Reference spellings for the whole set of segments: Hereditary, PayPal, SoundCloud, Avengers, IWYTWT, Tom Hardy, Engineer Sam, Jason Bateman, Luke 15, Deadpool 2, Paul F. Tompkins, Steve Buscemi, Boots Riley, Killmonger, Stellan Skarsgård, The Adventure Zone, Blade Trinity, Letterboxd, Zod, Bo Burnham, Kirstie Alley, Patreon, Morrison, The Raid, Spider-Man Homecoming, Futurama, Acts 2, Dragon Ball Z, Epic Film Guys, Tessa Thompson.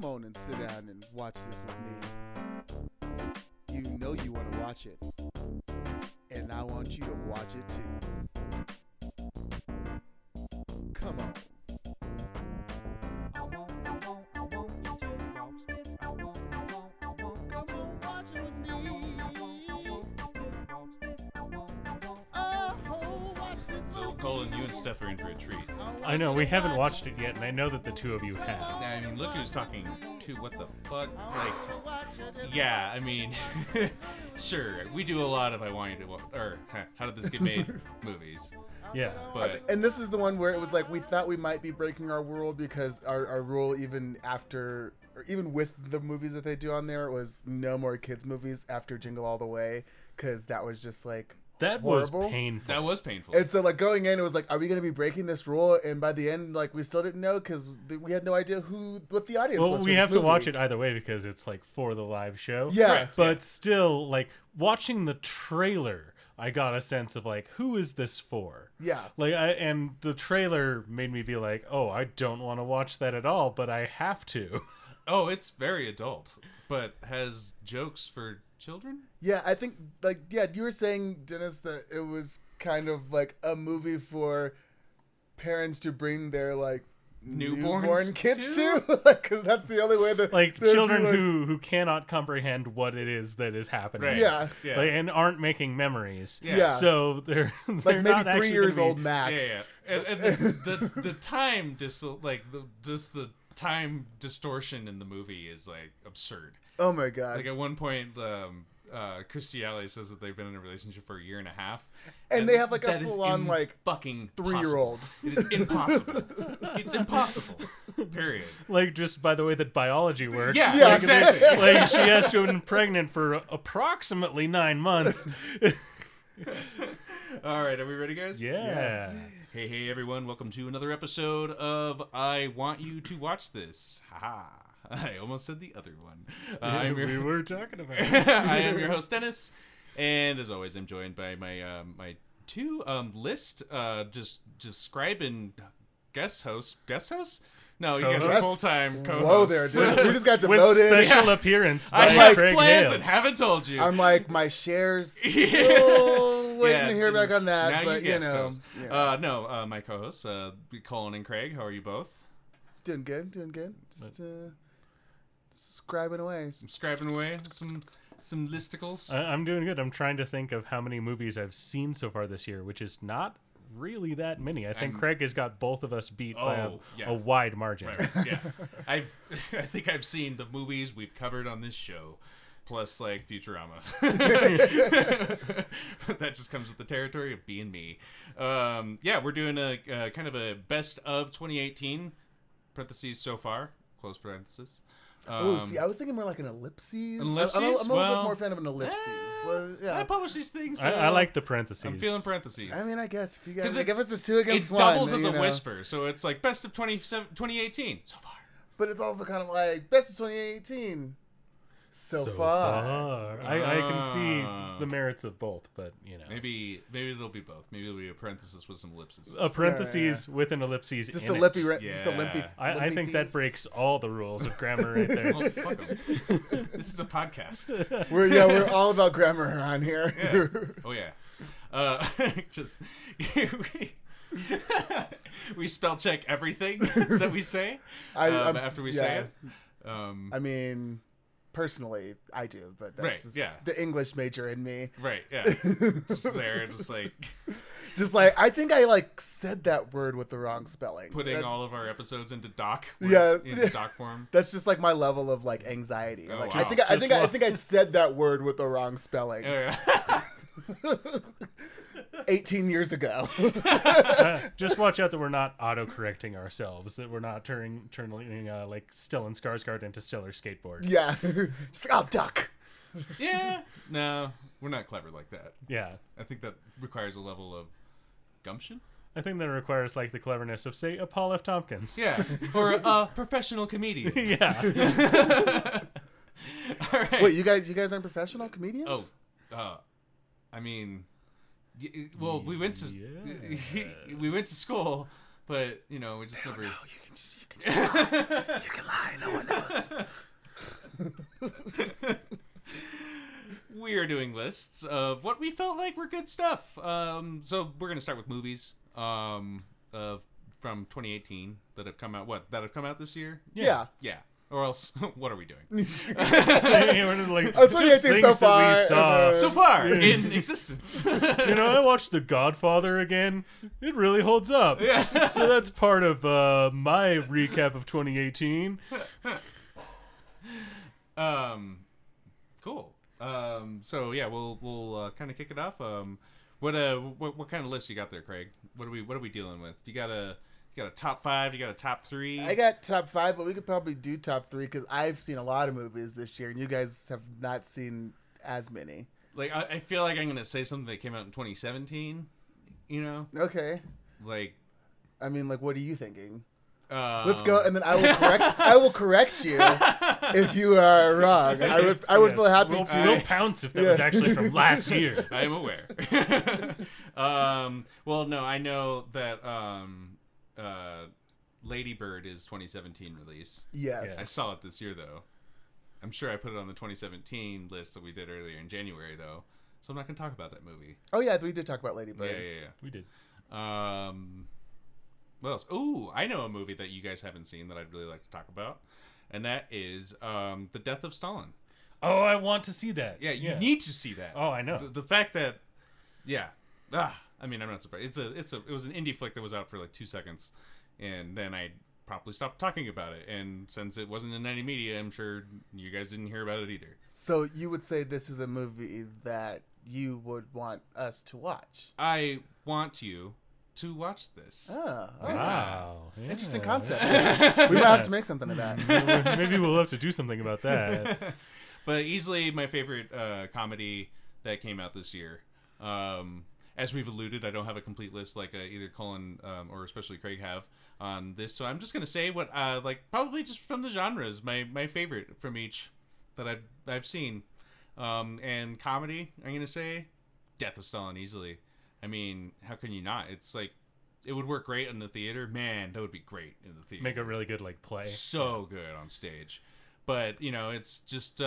come on and sit down and watch this with me. You know you want to watch it, and I want you to watch it too. Come on. Colin, you and Steph are in for a treat. I know, we haven't watched it yet, and I know that the two of you have. I mean, look who's talking to what the fuck. Like, yeah, I mean, sure, we do a lot of I Want You to Watch, or How Did This Get Made movies. Yeah. But and this is the one where it was like, we thought we might be breaking our rule, because our rule even after, or even with the movies that they do on there, was no more kids movies after Jingle All the Way, because that was just like, that horrible. Was painful. That was painful. And so, like, going in, it was like, are we going to be breaking this rule? And by the end, like, we still didn't know, because we had no idea what the audience was. Well, we have to watch it either way, because it's, like, for the live show. Yeah. Right. But still, like, watching the trailer, I got a sense of, like, who is this for? Yeah. Like, and the trailer made me be like, oh, I don't want to watch that at all, but I have to. Oh, it's very adult, but has jokes for children? Yeah, I think, like, yeah, you were saying, Dennis, that it was kind of like a movie for parents to bring their, like, newborn kids to, because like, that's the only way that, like, children like, who cannot comprehend what it is that is happening, right. Yeah. Like, and aren't making memories, yeah. So they're like maybe not 3 years old max. Yeah. And the time the time distortion in the movie is like absurd. Oh my god! Like at one point, Kirstie Alley says that they've been in a relationship for a year and a half, and they have like a full-on like fucking 3-year-old. It is impossible. It's impossible. Period. Like just by the way that biology works. Yeah, like, exactly. Like she has to have been pregnant for approximately 9 months. All right, are we ready, guys? Yeah. Hey, everyone! Welcome to another episode of I Want You to Watch This. Ha! I almost said the other one. We were talking about it. I am your host, Dennis. And as always, I'm joined by my my two list, just scribe and guest host. Guest host? No, you guys are full-time co-hosts. Whoa there, dude. We just got demoted. With special appearance by Craig Hale. I have plans and haven't told you. I'm like, my shares. Waiting to hear back on that, now but you know. Yeah. No, my co-hosts, Colin and Craig, how are you both? Doing good. Just scribing away. Some listicles. I'm doing good. I'm trying to think of how many movies I've seen so far this year, which is not really that many. I think Craig has got both of us beat by a wide margin. Right. Yeah, I think I've seen the movies we've covered on this show. Plus, like, Futurama. That just comes with the territory of being me. Yeah, we're doing a kind of a best of 2018, parentheses so far, close parentheses. See, I was thinking more like an ellipses. I'm a little bit more fan of an ellipses. I publish these things. I like the parentheses. I'm feeling parentheses. I mean, I guess if you guys, like, if it's a 2 against 1. It doubles as a whisper, so it's like best of 2018 so far. But it's also kind of like best of 2018. So far. I can see the merits of both, but you know, maybe there'll be both. Maybe there'll be a parenthesis with some ellipses. A parentheses with an ellipses. Just in a lippy, just a limpy. I think that breaks all the rules of grammar right there. Well, fuck them. This is a podcast. We're all about grammar on here. Yeah. Oh yeah, just. we spell check everything that we say after we say it. I mean. Personally, I do, but that's the English major in me. Right, yeah. Just like, I think I, like, said that word with the wrong spelling. Putting all of our episodes into doc. Yeah. Into doc form. That's just, like, my level of, like, anxiety. Oh, like, wow. I think I said that word with the wrong spelling. Oh, yeah. 18 years ago. Just watch out that we're not auto-correcting ourselves, that we're not turning like Stellan Skarsgård into Stellar Skateboard. Yeah. Just like, oh, duck. Yeah. No, we're not clever like that. Yeah. I think that requires a level of gumption. I think that requires, like, the cleverness of, say, a Paul F. Tompkins. Yeah. Or a professional comedian. Yeah. All right. Wait, you guys aren't professional comedians? Oh, we went to school, But, you know, we just never... No, you can lie. You can lie. No one knows. We are doing lists of what we felt like were good stuff. So we're going to start with movies from 2018 that have come out. What? That have come out this year? Yeah. Or else, what are we doing? That's what I think so far. In existence. You know, I watched The Godfather again. It really holds up. Yeah. So that's part of my recap of 2018. Cool. So yeah, we'll kind of kick it off. What kind of list you got there, Craig? What are we dealing with? You got a top five? You got a top three? I got top five, but we could probably do top three because I've seen a lot of movies this year, and you guys have not seen as many. Like, I feel like I'm going to say something that came out in 2017, you know? Okay. Like... I mean, like, what are you thinking? Let's go, and then I will correct you if you are wrong. I would feel happy to. We'll pounce if that was actually from last year. I am aware. Well, no, I know that... Lady Bird is 2017 release. Yes. I saw it this year, though. I'm sure I put it on the 2017 list that we did earlier in January, though. So I'm not going to talk about that movie. Oh, yeah. We did talk about Lady Bird. Yeah. We did. What else? Ooh, I know a movie that you guys haven't seen that I'd really like to talk about. And that is The Death of Stalin. Oh, I want to see that. Yeah, you need to see that. Oh, I know. The fact that... Yeah. I mean, I'm not surprised. It was an indie flick that was out for like 2 seconds, and then I probably stopped talking about it. And since it wasn't in any media, I'm sure you guys didn't hear about it either. So you would say this is a movie that you would want us to watch? I want you to watch this. Oh, okay. Wow! Yeah. Interesting concept. We might have to make something of that. Maybe we'll have to do something about that. But easily my favorite comedy that came out this year. As we've alluded, I don't have a complete list like either Colin or especially Craig have on this, so I'm just gonna say what probably just from the genres, my favorite from each that I've seen. And comedy, I'm gonna say Death of Stalin easily. I mean, how can you not? It's like it would work great in the theater. Man, that would be great in the theater. Make a really good like play. So good on stage, but you know, it's just.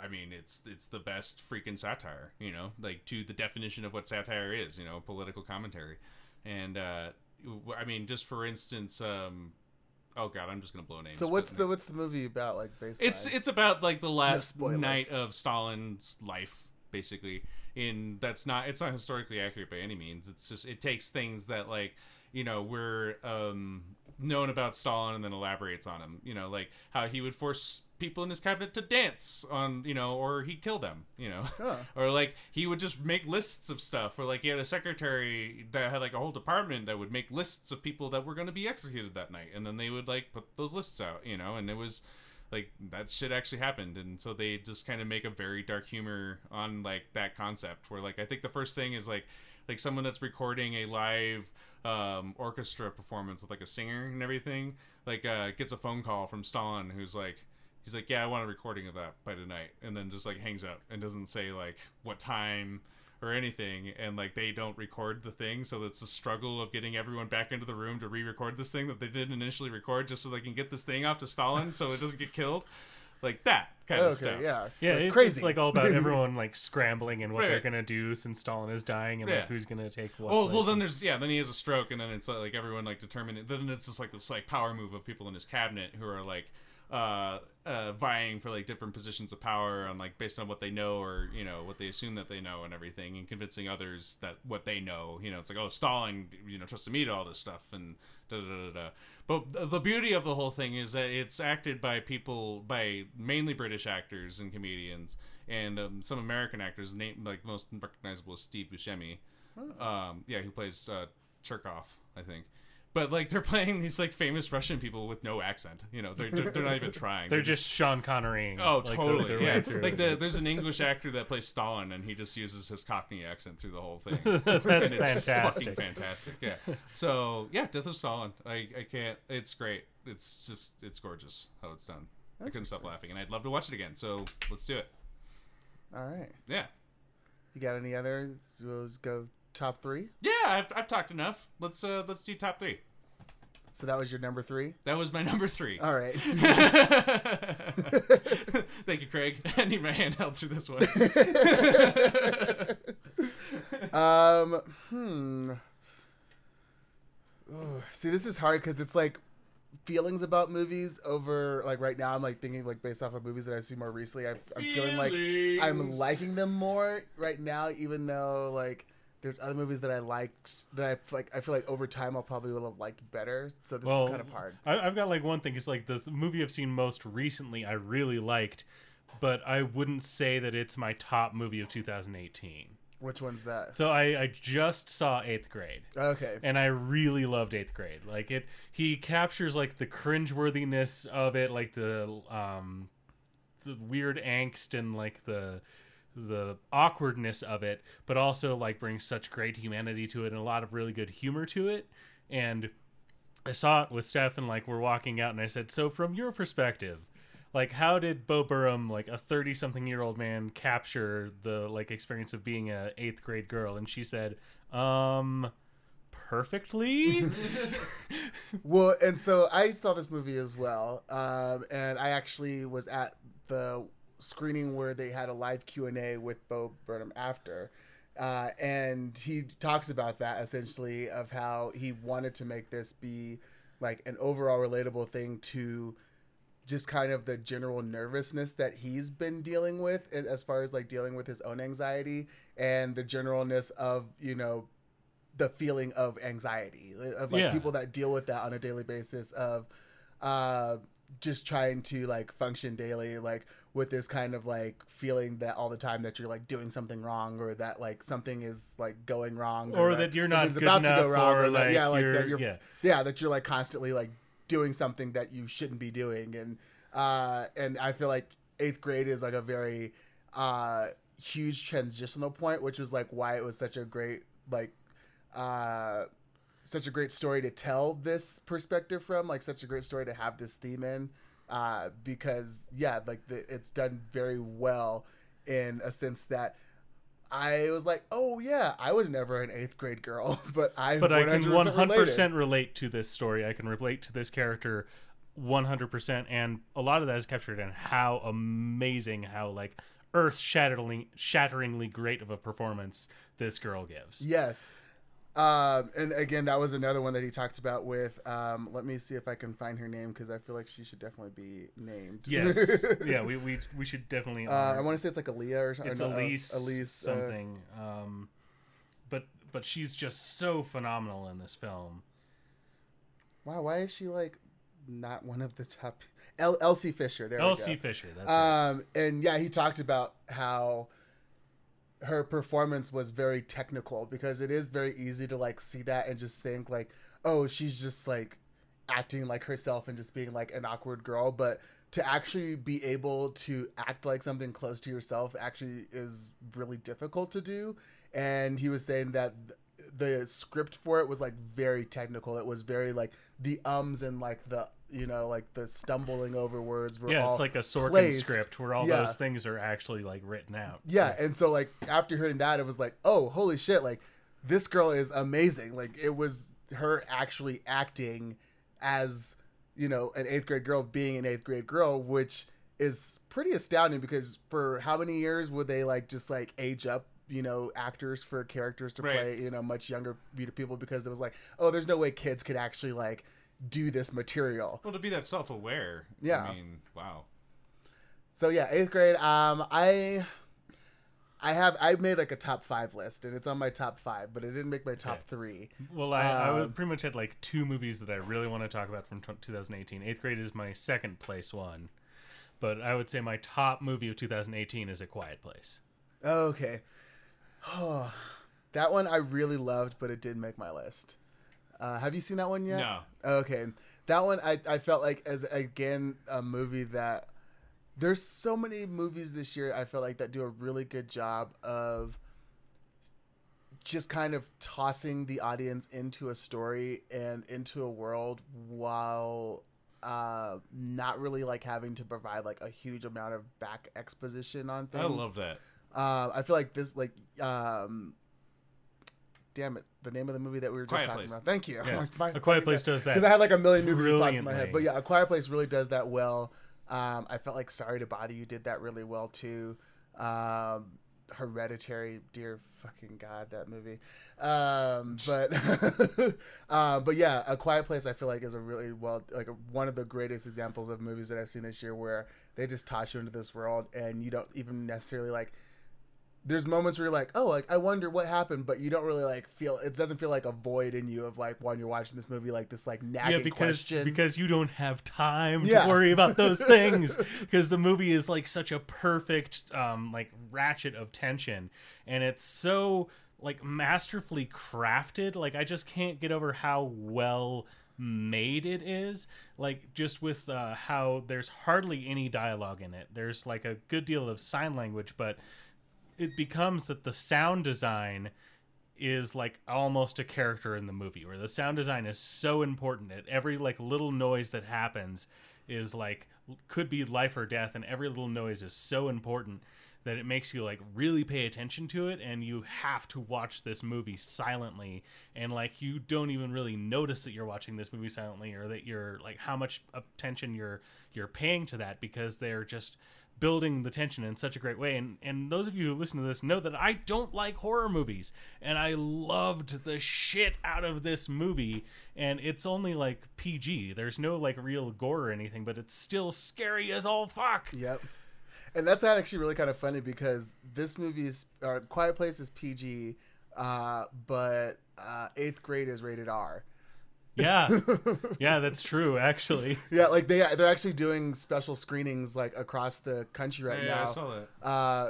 I mean, it's the best freaking satire, you know, like to the definition of what satire is, you know, political commentary. And, I mean, just for instance, oh God, I'm just going to blow names. So what's the movie about? Like basically it's about like the last night of Stalin's life, basically. And it's not historically accurate by any means. It's just, it takes things that like, you know, we're, known about Stalin and then elaborates on him, you know, like how he would force people in his cabinet to dance on, you know, or he'd kill them, you know, or like he would just make lists of stuff, or like he had a secretary that had like a whole department that would make lists of people that were going to be executed that night. And then they would like put those lists out, you know, and it was like that shit actually happened. And so they just kind of make a very dark humor on like that concept where like, I think the first thing is like someone that's recording a live orchestra performance with like a singer and everything, like gets a phone call from Stalin who's like, he's like, yeah, I want a recording of that by tonight, and then just like hangs up and doesn't say like what time or anything, and like they don't record the thing, so it's a struggle of getting everyone back into the room to re-record this thing that they didn't initially record just so they can get this thing off to Stalin so it doesn't get killed. Like that kind of stuff. Yeah, like, crazy. It's like all about everyone like scrambling and what they're gonna do since Stalin is dying and like who's gonna take what. Oh, well, then then he has a stroke, and then it's like everyone like determined. Then it's just like this like power move of people in his cabinet who are like vying for like different positions of power on like based on what they know or you know what they assume that they know and everything, and convincing others that what they know. You know, it's like, oh, Stalin, you know, trusted me to all this stuff and. But the beauty of the whole thing is that it's acted by people, by mainly British actors and comedians, and some American actors. Like most recognizable is Steve Buscemi, who plays Cherkov, I think. But like they're playing these like famous Russian people with no accent. You know, they're not even trying. They're just Sean Connerying. Oh, like, totally. Yeah. Like there's an English actor that plays Stalin, and he just uses his Cockney accent through the whole thing. That's fantastic. Fucking fantastic. Yeah. So yeah, Death of Stalin. I can't. It's great. It's just gorgeous how it's done. I couldn't stop laughing, and I'd love to watch it again. So let's do it. All right. Yeah. You got any others? We'll just go. top three? Yeah, I've talked enough. Let's do top three. So that was your number three? That was my number three. All right. Thank you, Craig. I need my handheld through this one. Ooh, see, this is hard because it's like feelings about movies over, like, right now I'm like thinking, like, based off of movies that I've seen more recently, I'm feeling like I'm liking them more right now, even though, like, there's other movies that I liked that I feel like over time I'll probably will have liked better. So this is kind of hard. I've got like one thing. It's like the movie I've seen most recently I really liked, but I wouldn't say that it's my top movie of 2018. Which one's that? So I just saw Eighth Grade. Okay. And I really loved Eighth Grade. Like he captures like the cringeworthiness of it, like the weird angst and like the awkwardness of it, but also like brings such great humanity to it and a lot of really good humor to it. And I saw it with Steph and like we're walking out and I said, so from your perspective, like how did Bo Burnham, like a 30 something year old man, capture the like experience of being a 8th grade girl? And she said, perfectly. Well, and so I saw this movie as well. And I actually was at the screening where they had a live Q&A with Bo Burnham after, and he talks about that essentially of how he wanted to make this be like an overall relatable thing to just kind of the general nervousness that he's been dealing with as far as like dealing with his own anxiety and the generalness of, you know, the feeling of anxiety of like people that deal with that on a daily basis of just trying to like function daily, like with this kind of like feeling that all the time that you're like doing something wrong or that like something is like going wrong or that you're not good about enough to go wrong or like, that, yeah, like that you're like constantly like doing something that you shouldn't be doing. And I feel like 8th grade is like a very huge transitional point, which was like why it was such a great, like, such a great story to tell this perspective from, like such a great story to have this theme in, because it's done very well in a sense that I was like, oh yeah, I was never an 8th grade girl, but I can 100% relate to this story. I can relate to this character 100%. And a lot of that is captured in how amazing, how like earth-shatteringly great of a performance this girl gives. Yes. And again, that was another one that he talked about with, let me see if I can find her name, because I feel like she should definitely be named. Yes. Yeah, we should definitely I want to say it's like Aaliyah or something. It's Elise something. But she's just so phenomenal in this film. Wow, why is she like not one of the top? Elsie Fisher, there we go. Elsie Fisher, that's right. And yeah, he talked about how her performance was very technical, because it is very easy to like see that and just think like, oh, she's just like acting like herself and just being like an awkward girl. But to actually be able to act like something close to yourself actually is really difficult to do. And he was saying that the script for it was like very technical. It was very like the ums and like the, you know, like the stumbling over words were all it's like a Sorkin placed script where all those things are actually like written out. Yeah. And so like after hearing that, it was like, oh, holy shit, like this girl is amazing. Like it was her actually acting as, you know, an 8th grade girl being an 8th grade girl, which is pretty astounding, because for how many years would they like just like age up, you know, actors for characters to play, you know, much younger people, because it was like, oh, there's no way kids could actually like do this material. Well, to be that self-aware. Yeah. I mean, wow. So yeah, 8th grade. I made like a top 5 list, and it's on my top 5, but it didn't make my top 3. Well, I pretty much had like 2 movies that I really want to talk about from 2018. 8th grade is my second place one, but I would say my top movie of 2018 is A Quiet Place. Oh, okay. Oh, that one I really loved, but it didn't make my list. Have you seen that one yet? No. Okay. That one I felt like as, again, a movie that there's so many movies this year I feel like that do a really good job of just kind of tossing the audience into a story and into a world while not really like having to provide like a huge amount of back exposition on things. I love that. I feel like this, like, damn it, the name of the movie that we were just talking about. Thank you. Yes. A Quiet Place does that. Because I had like a million movies locked in my head. But yeah, A Quiet Place really does that well. I felt like Sorry to Bother You did that really well too. Hereditary, dear fucking God, that movie. But yeah, A Quiet Place I feel like is a really one of the greatest examples of movies that I've seen this year where they just toss you into this world and you don't even necessarily like. There's moments where you're like, oh, like I wonder what happened, but you don't really like feel. It doesn't feel like a void in you of like when you're watching this movie, like this like nagging question. Because you don't have time to worry about those things because the movie is like such a perfect like ratchet of tension, and it's so like masterfully crafted. Like I just can't get over how well made it is, like just with how there's hardly any dialogue in it. There's like a good deal of sign language, but it becomes that the sound design is like almost a character in the movie, where the sound design is so important that every like little noise that happens is like could be life or death, and every little noise is so important that it makes you like really pay attention to it, and you have to watch this movie silently, and like you don't even really notice that you're watching this movie silently or that you're like how much attention you're paying to that, because they're just building the tension in such a great way. And those of you who listen to this know that I don't like horror movies, and I loved the shit out of this movie, and it's only like PG. There's no like real gore or anything, but it's still scary as all fuck. Yep. And that's actually really kind of funny because this movie is, or Quiet Place is PG, but Eighth Grade is rated R. Yeah, that's true, actually. Yeah, like they're actually doing special screenings like across the country right now. Yeah, I saw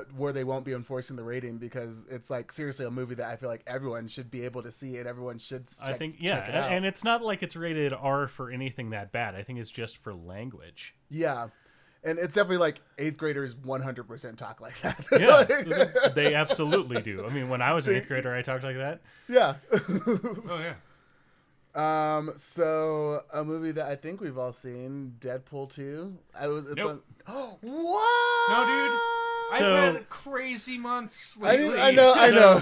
that. Where they won't be enforcing the rating because it's like seriously a movie that I feel like everyone should be able to see and everyone should check it out. And it's not like it's rated R for anything that bad. I think it's just for language. Yeah. And it's definitely like eighth graders 100% talk like that. Yeah, they absolutely do. I mean, when I was an eighth grader, I talked like that. Yeah. Oh, yeah. So a movie that I think we've all seen, Deadpool 2. Nope. What? No, dude. I've had crazy months lately. I know.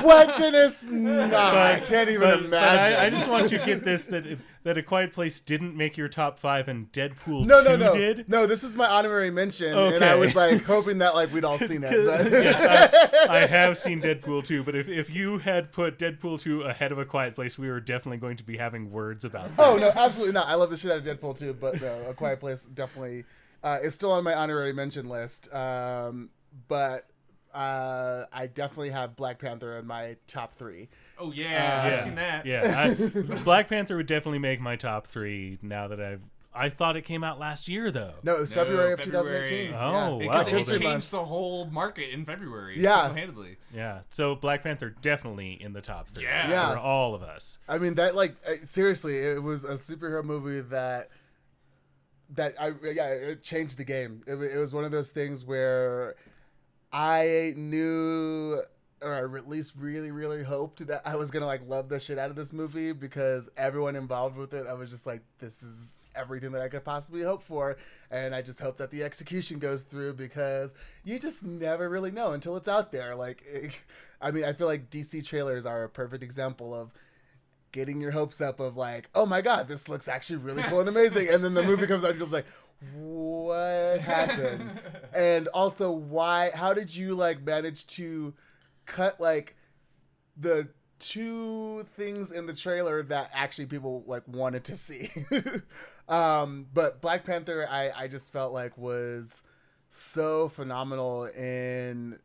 What did this? I can't even imagine. I just want you to get this, that A Quiet Place didn't make your top 5 and Deadpool 2 did. No, this is my honorary mention, okay. And I was like hoping that like we'd all seen it. But. Yes, I have seen Deadpool 2, but if you had put Deadpool 2 ahead of A Quiet Place, we were definitely going to be having words about that. Oh, no, absolutely not. I love the shit out of Deadpool 2, but no, A Quiet Place definitely... it's still on my honorary mention list, but I definitely have Black Panther in my top 3. Oh, yeah. I've seen that. Yeah, Black Panther would definitely make my top 3 now that I've... I thought it came out last year, though. No, it was February of 2018. Oh, yeah. Wow. Because it changed the whole market in February. Yeah. Handedly. Yeah. So Black Panther definitely in the top 3 for all of us. I mean, that, like, seriously, it was a superhero movie that it changed the game. It was one of those things where I knew, or at least really, really hoped that I was gonna like love the shit out of this movie because everyone involved with it, I was just like, this is everything that I could possibly hope for, and I just hope that the execution goes through because you just never really know until it's out there. Like, I mean, I feel like DC trailers are a perfect example of getting your hopes up of like, oh my God, this looks actually really cool and amazing. And then the movie comes out and you're just like, what happened? And also why, how did you like manage to cut like the two things in the trailer that actually people like wanted to see? But Black Panther, I just felt like was so phenomenal in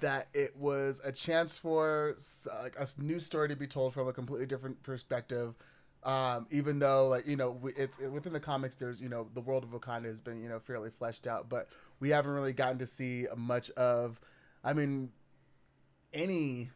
that it was a chance for like a new story to be told from a completely different perspective. Even though, like, you know, it's within the comics, there's, you know, the world of Wakanda has been, you know, fairly fleshed out, but we haven't really gotten to see much of, I mean, any,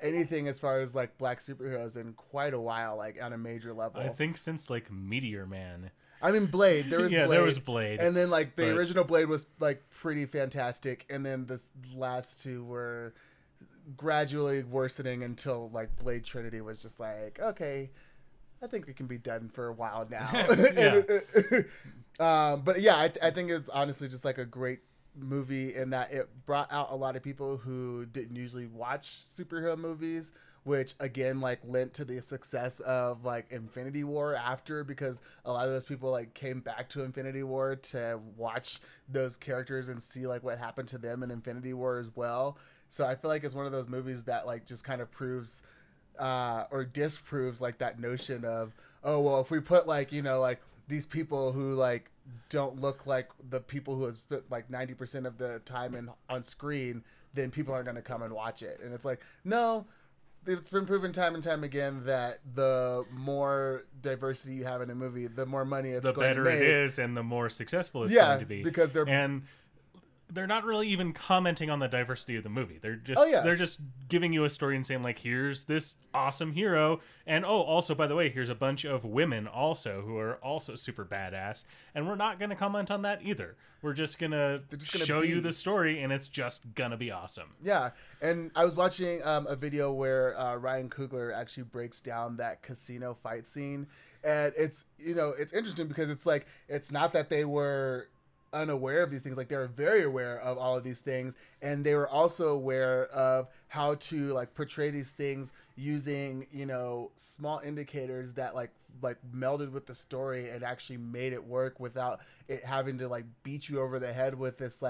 anything as far as like black superheroes in quite a while, like on a major level. I think since like Meteor Man. I mean, Blade. There was Blade. And then, like, the original Blade was, like, pretty fantastic. And then the last two were gradually worsening until, like, Blade Trinity was just like, okay, I think we can be done for a while now. But, yeah, I think it's honestly just, like, a great movie in that it brought out a lot of people who didn't usually watch superhero movies, which again, like, lent to the success of like Infinity War after, because a lot of those people like came back to Infinity War to watch those characters and see like what happened to them in Infinity War as well. So I feel like it's one of those movies that like just kind of proves or disproves like that notion of, oh, well, if we put like, you know, like these people who like don't look like the people who have spent like 90% of the time on screen, then people aren't going to come and watch it. And it's like, no, it's been proven time and time again that the more diversity you have in a movie, the more money it's going to make. The better it is and the more successful it's going to be. Because they're not really even commenting on the diversity of the movie. They're just they're just giving you a story and saying, like, here's this awesome hero. And, oh, also, by the way, here's a bunch of women also who are also super badass. And we're not going to comment on that either. We're just going to show you the story, and it's just going to be awesome. Yeah. And I was watching a video where Ryan Coogler actually breaks down that casino fight scene. And it's, you know, it's interesting because it's like, it's not that they were unaware of these things. Like, they were very aware of all of these things, and they were also aware of how to like portray these things using, you know, small indicators that like melded with the story and actually made it work without it having to like beat you over the head with this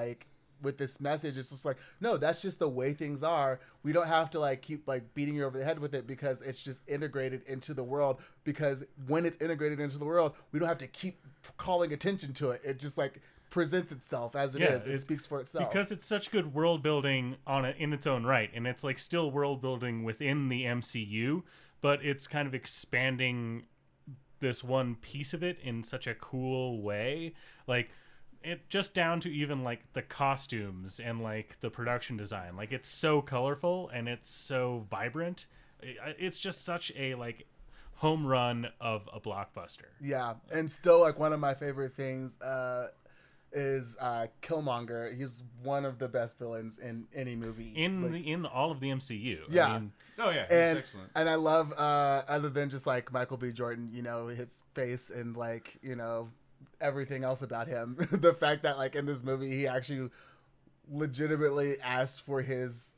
message. It's just like, no, that's just the way things are. We don't have to like keep like beating you over the head with it, because it's just integrated into the world. Because when it's integrated into the world, we don't have to keep calling attention to it. It just like presents itself as it is. It speaks for itself, because it's such good world building on it in its own right, and it's like still world building within the MCU, but it's kind of expanding this one piece of it in such a cool way. Like, it just down to even like the costumes and like the production design. Like, it's so colorful and it's so vibrant. It's just such a like home run of a blockbuster. Yeah, and still like one of my favorite things is Killmonger. He's one of the best villains in any movie in all of the MCU. Yeah. I mean, he's excellent. And I love other than just like Michael B. Jordan, you know, his face and like, you know, everything else about him. The fact that like in this movie he actually legitimately asked for his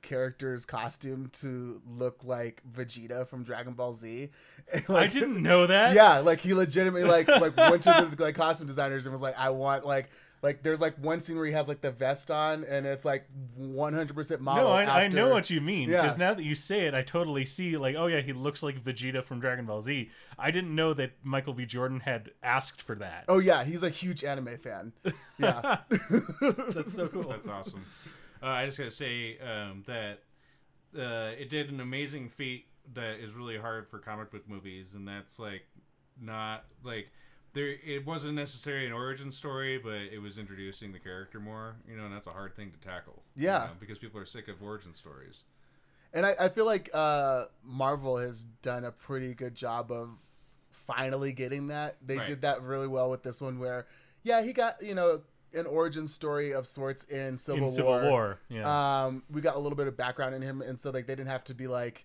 character's costume to look like Vegeta from Dragon Ball Z. And, like, I didn't know that. Yeah, like he legitimately like went to the like costume designers and was like, I want like there's like one scene where he has like the vest on and it's like 100% model. No, I know what you mean, because now that you say it, I totally see like, oh yeah, he looks like Vegeta from Dragon Ball Z. I didn't know that Michael B. Jordan had asked for that. Oh yeah, he's a huge anime fan. Yeah. That's so cool. That's awesome. I just gotta say that it did an amazing feat that is really hard for comic book movies, and that's like not like there, it wasn't necessarily an origin story, but it was introducing the character more, you know, and that's a hard thing to tackle. Yeah. You know, because people are sick of origin stories. And I feel like Marvel has done a pretty good job of finally getting that. They did that really well with this one where, yeah, he got, you know, an origin story of sorts in Civil War. Yeah. We got a little bit of background in him, and so like they didn't have to be like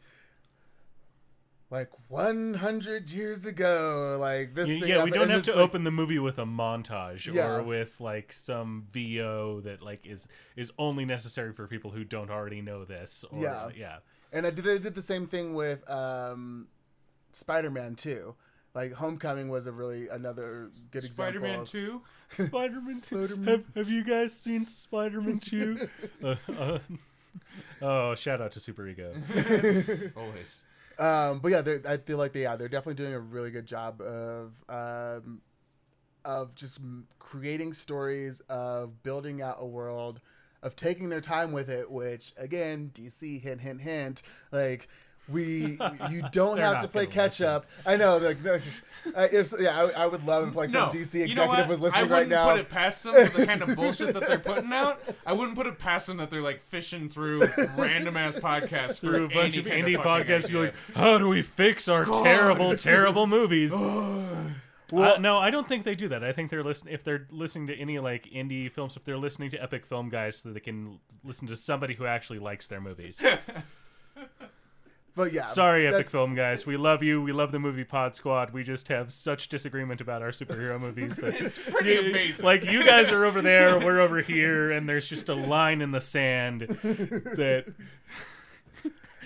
100 years ago, like this thing. Yeah, we don't have to open the movie with a montage or with like some VO that like is only necessary for people who don't already know this. Or, yeah. And they did the same thing with Spider-Man 2. Like Homecoming was another good example. Spider-Man 2. Have you guys seen Spider-Man 2? Oh, shout out to Super Ego. Always. But yeah, I feel like they're definitely doing a really good job of just creating stories, of building out a world, of taking their time with it. Which again, DC hint, like you don't have to play catch up. I know, like I would love if like some DC executive was listening right now. I wouldn't put it past them for the kind of bullshit that they're putting out. I wouldn't put it past them that they're like fishing through random ass podcasts through a bunch of indie podcasts. You're like, how do we fix our terrible movies? Well, no, I don't think they do that. I think they're listening. If they're listening to any like indie films, if they're listening to Epic Film Guys, so they can listen to somebody who actually likes their movies. But yeah. Sorry, Epic Film Guys. We love you. We love the movie Pod Squad. We just have such disagreement about our superhero movies. That it's pretty amazing. Like, you guys are over there, we're over here, and there's just a line in the sand that...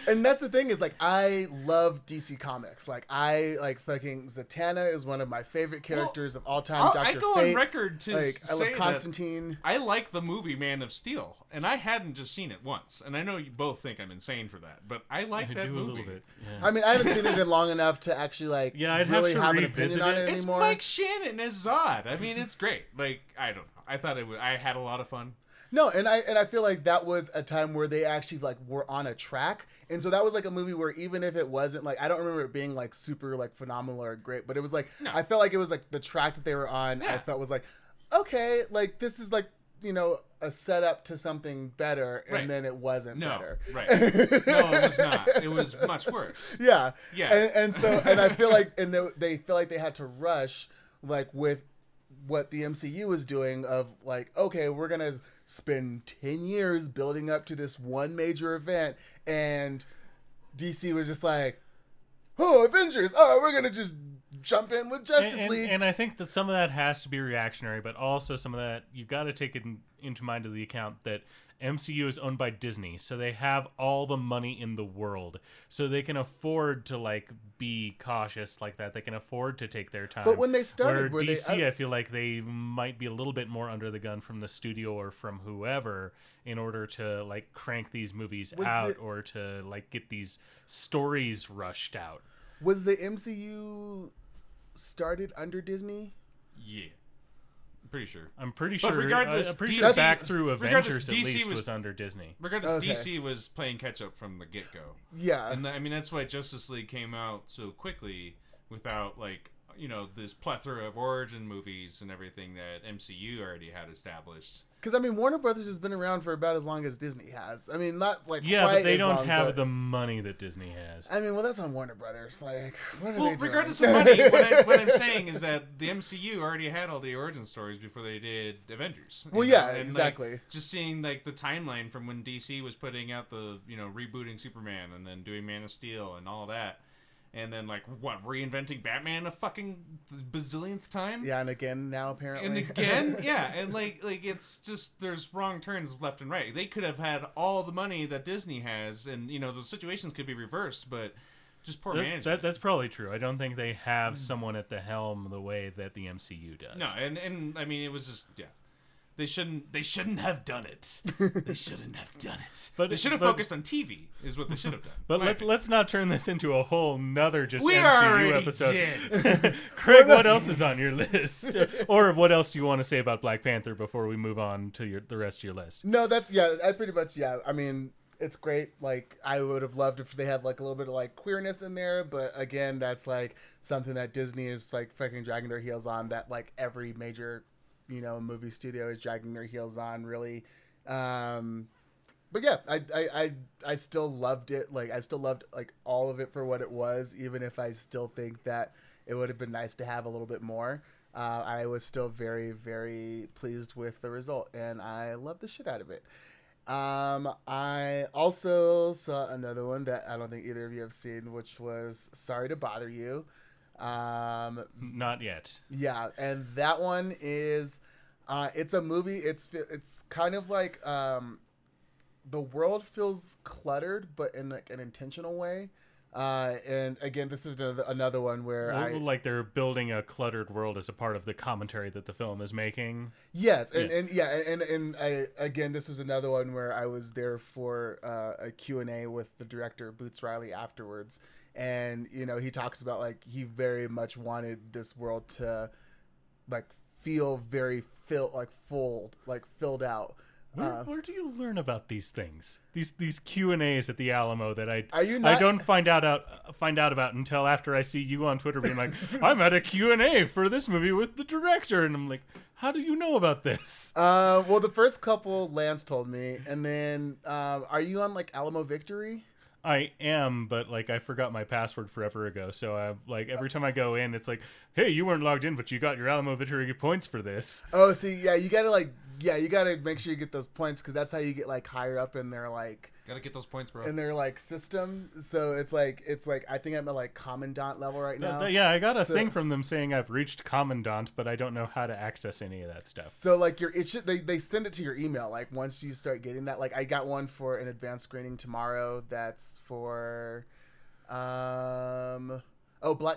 And that's the thing is, like, I love DC Comics. Like, I, like, fucking Zatanna is one of my favorite characters of all time. Dr. Fate. I go on record to say I love Constantine. I like the movie Man of Steel, and I hadn't just seen it once. And I know you both think I'm insane for that, but I like that movie. A little bit. Yeah. I mean, I haven't seen it in long enough to actually, like, really have an opinion on it anymore. It's Mike Shannon as Zod. I mean, it's great. Like, I don't know. I thought it was, I had a lot of fun. No, and I feel like that was a time where they actually, like, were on a track. And so that was, like, a movie where even if it wasn't, like, I don't remember it being, like, super, like, phenomenal or great. But it was, like, no. I felt like it was, like, the track that they were on, I felt was, like, okay, like, this is, like, you know, a setup to something better. And then it wasn't better. Right. No, it was not. It was much worse. Yeah. Yeah. And so, and I feel like, and they feel like they had to rush, like, with what the MCU is doing of, like, okay, we're going to spend 10 years building up to this one major event, and DC was just like, oh, Avengers, oh, we're going to just jump in with Justice League. And I think that some of that has to be reactionary, but also some of that, you've got to take it into mind of the account that MCU is owned by Disney, so they have all the money in the world, so they can afford to, like, be cautious like that. They can afford to take their time. But when they started, where DC, I feel like they might be a little bit more under the gun from the studio or from whoever in order to, like, crank these movies out or to, like, get these stories rushed out. Was the MCU started under Disney? Yeah. I'm pretty sure. But regardless, I'm pretty sure back through Avengers at least was under Disney. Regardless, DC was playing catch up from the get go. Yeah, and I mean that's why Justice League came out so quickly without, like, you know, this plethora of origin movies and everything that MCU already had established. Because I mean, Warner Brothers has been around for about as long as Disney has. I mean, not like but they don't have the money that Disney has. I mean, well, that's on Warner Brothers. Like, what are they doing? Regardless of money, what I'm saying is that the MCU already had all the origin stories before they did Avengers. Well, and exactly. Like, just seeing, like, the timeline from when DC was putting out the, you know, rebooting Superman and then doing Man of Steel and all that. And then, like, what, reinventing Batman a fucking bazillionth time? Yeah, and again now, apparently. And again? Yeah, and, like it's just, there's wrong turns left and right. They could have had all the money that Disney has, and, you know, those situations could be reversed, but just poor management. That's probably true. I don't think they have someone at the helm the way that the MCU does. No, and I mean, it was just, yeah. They shouldn't have done it. They shouldn't have done it. But they should have focused on TV is what they should have done. But let's not turn this into a whole nother just MCU episode. Craig, what else is on your list? Or what else do you want to say about Black Panther before we move on to the rest of your list? No, that's, I pretty much, I mean, it's great. Like, I would have loved if they had, like, a little bit of, like, queerness in there. But again, that's, like, something that Disney is, like, fucking dragging their heels on, that, like, every major, you know, movie studio is dragging their heels on, really. But yeah, I still loved it. Like, I still loved, like, all of it for what it was, even if I still think that it would have been nice to have a little bit more. I was still very, very pleased with the result, and I love the shit out of it. I also saw another one that I don't think either of you have seen, which was Sorry to Bother You. Not yet. Yeah, and that one is, it's a movie. It's kind of like, the world feels cluttered, but in, like, an intentional way. And again, this is another one where like they're building a cluttered world as a part of the commentary that the film is making. Yes, and I again, this was another one where I was there for a Q&A with the director Boots Riley afterwards. And, you know, he talks about, like, he very much wanted this world to, like, feel very filled out. Where do you learn about these things? These Q&As at the Alamo that I don't find out about until after I see you on Twitter being like, I'm at a Q&A for this movie with the director. And I'm like, how do you know about this? Well, the first couple Lance told me. And then are you on, like, Alamo Victory? I am, but, like, I forgot my password forever ago, so I, like, every time I go in, it's like, hey, you weren't logged in, but you got your Alamo Victory points for this. Oh, see, you gotta make sure you get those points, because that's how you get, like, higher up in their, like, Gotta get those points, bro. And they're like system, so it's like I think I'm at like commandant level right now. Yeah, I got a thing from them saying I've reached commandant, but I don't know how to access any of that stuff. So like they send it to your email. Like once you start getting that, like I got one for an advanced screening tomorrow. That's for Black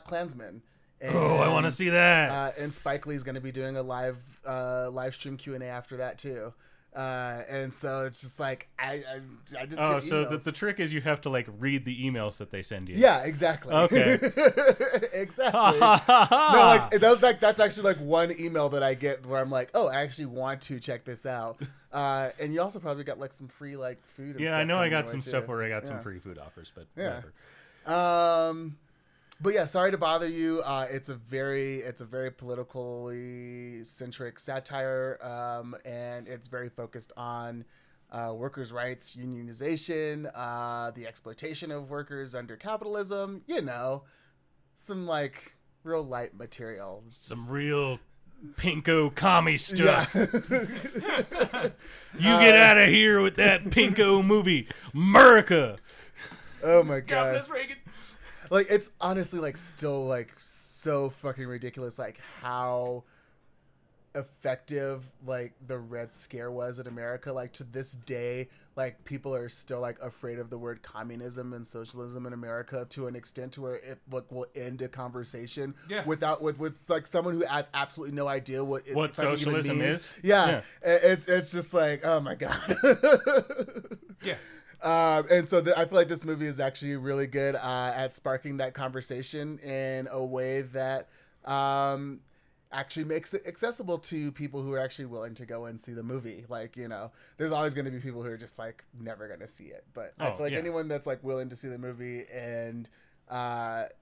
Klansman. And, I want to see that. And Spike Lee's going to be doing a live stream Q&A after that too. And so it's just like I just get so the trick is you have to like read the emails that they send you. Yeah, exactly. Okay, exactly. No, like that's actually like one email that I get where I'm like, oh, I actually want to check this out. And you also probably got like some free like food. And yeah, stuff I know I got some stuff where I got some free food offers, but whatever. But yeah, Sorry to Bother You. It's a very politically centric satire, and it's very focused on workers' rights, unionization, the exploitation of workers under capitalism. You know, some like real light material. Some real pinko commie stuff. Yeah. You get out of here with that pinko movie, America. Oh my God, Miss Reagan. Like, it's honestly, like, still, like, so fucking ridiculous, like, how effective, like, the Red Scare was in America. Like, to this day, like, people are still, like, afraid of the word communism and socialism in America to an extent to where it, like, will end a conversation with like, someone who has absolutely no idea what socialism even means. Is. Yeah. It's just like, oh, my God. Yeah. And so I feel like this movie is actually really good at sparking that conversation in a way that actually makes it accessible to people who are actually willing to go and see the movie. Like, you know, there's always going to be people who are just like never going to see it. But I feel like anyone that's like willing to see the movie and,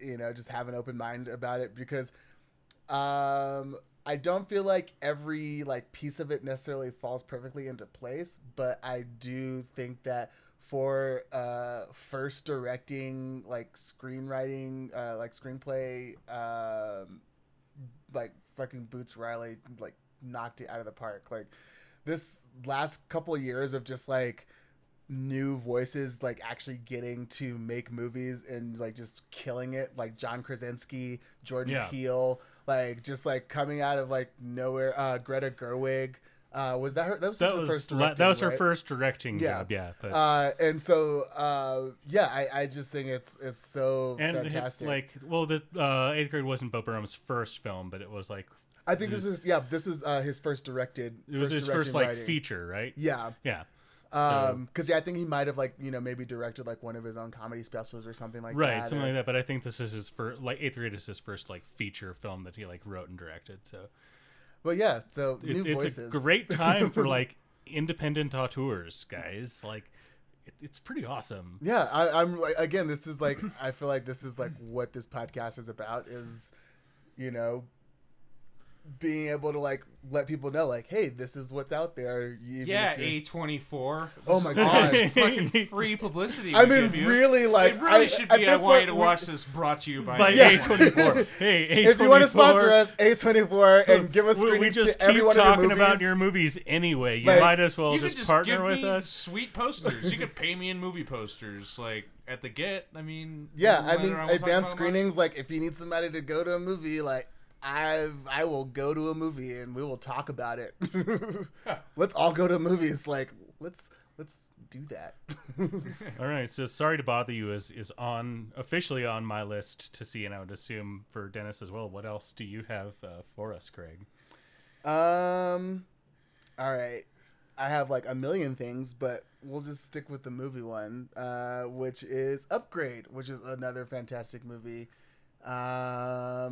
you know, just have an open mind about it, because I don't feel like every like piece of it necessarily falls perfectly into place. But I do think that for first directing, like screenwriting, like screenplay, like fucking Boots Riley like knocked it out of the park. Like this last couple of years of just like new voices like actually getting to make movies and like just killing it, like John Krasinski, Jordan Peele, like just like coming out of like nowhere. Greta Gerwig. Was that her? That was her first directing job. Yeah. But. And so, I just think it's so fantastic. The Eighth Grade wasn't Bo Burnham's first film, but it was like, I think this is his first directed. It was his first like feature, right? Yeah. Yeah. Because I think he might have like, you know, maybe directed like one of his own comedy specials or something like that. Right, something like that. But I think this is his first, like Eighth Grade is his first like feature film that he like wrote and directed. So. Well, yeah, so new voices. It's a great time for, like, independent auteurs, guys. Like, it's pretty awesome. Yeah, I'm again, this is, like, I feel like this is, like, what this podcast is about is, you know, being able to, like, let people know, like, hey, this is what's out there. Yeah, A24. Oh, my God. Fucking free publicity. I mean, really, like... It really should be a way to watch this brought to you by A24. Hey, A24. If you want to sponsor us, A24, and give us screenings to every one of your movies. We just keep talking about your movies anyway. You like, might as well just partner with us. Sweet posters. You could pay me in movie posters, like... At the get, I mean... Yeah, I mean, advanced screenings, like, if you need somebody to go to a movie, like... I will go to a movie and we will talk about it. Let's all go to movies. Like let's do that. All right. So Sorry to Bother You is officially on my list to see, and I would assume for Dennis as well. What else do you have for us, Craig? All right. I have like a million things, but we'll just stick with the movie one, which is Upgrade, which is another fantastic movie. That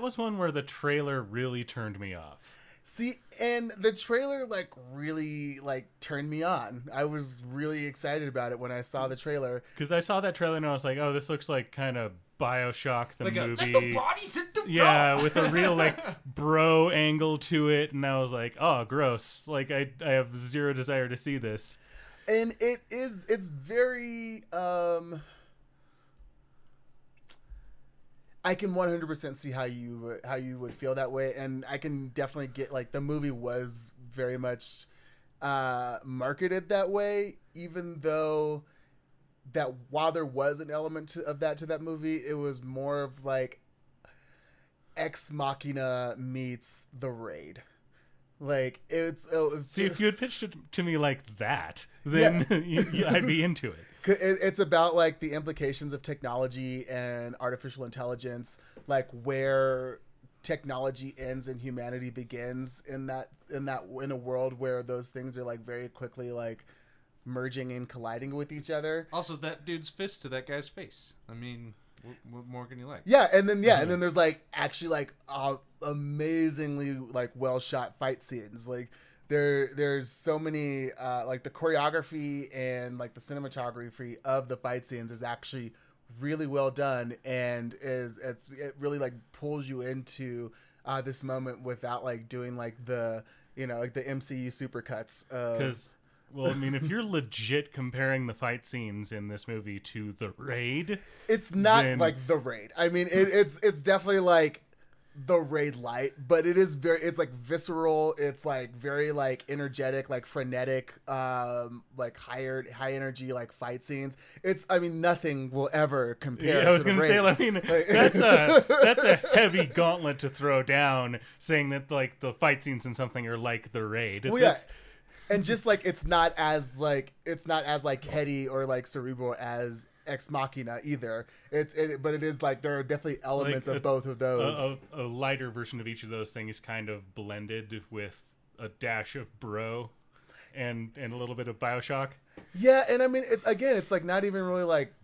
was one where the trailer really turned me off. See, and the trailer like really like turned me on. I was really excited about it when I saw the trailer, because I saw that trailer and I was like, oh, this looks like kind of BioShock the like movie. Let the bodies hit the rock. With a real like bro angle to it, and I was like, oh, gross. Like I have zero desire to see this. And it's very I can 100% see how you would feel that way, and I can definitely get like the movie was very much marketed that way, even though that while there was an element to that movie, it was more of like Ex Machina meets The Raid. Like, it's see, if you had pitched it to me like that, then I'd be into it. It's about like the implications of technology and artificial intelligence, like where technology ends and humanity begins in a world where those things are like very quickly like merging and colliding with each other. Also, that dude's fist to that guy's face. I mean, what more can you like? Yeah, and then and then there's like actually like amazingly like well shot fight scenes. Like there's so many like the choreography and like the cinematography of the fight scenes is actually really well done, and it really like pulls you into this moment without like doing like the, you know, like the MCU supercuts. Because well, I mean, if you're legit comparing the fight scenes in this movie to The Raid, it's not like The Raid. I mean, it's definitely like The Raid light, but it is it's like visceral. It's like very like energetic, like frenetic, like high energy, like fight scenes. I mean, nothing will ever compare. Yeah, I was to gonna say, I mean, like, that's a heavy gauntlet to throw down, saying that like the fight scenes in something are like The Raid. Well, yeah. And just like it's not as heady or like cerebral as Ex Machina either. But it is like there are definitely elements like of both of those. A lighter version of each of those things, kind of blended with a dash of bro, and a little bit of BioShock. Yeah, and I mean, it's like not even really like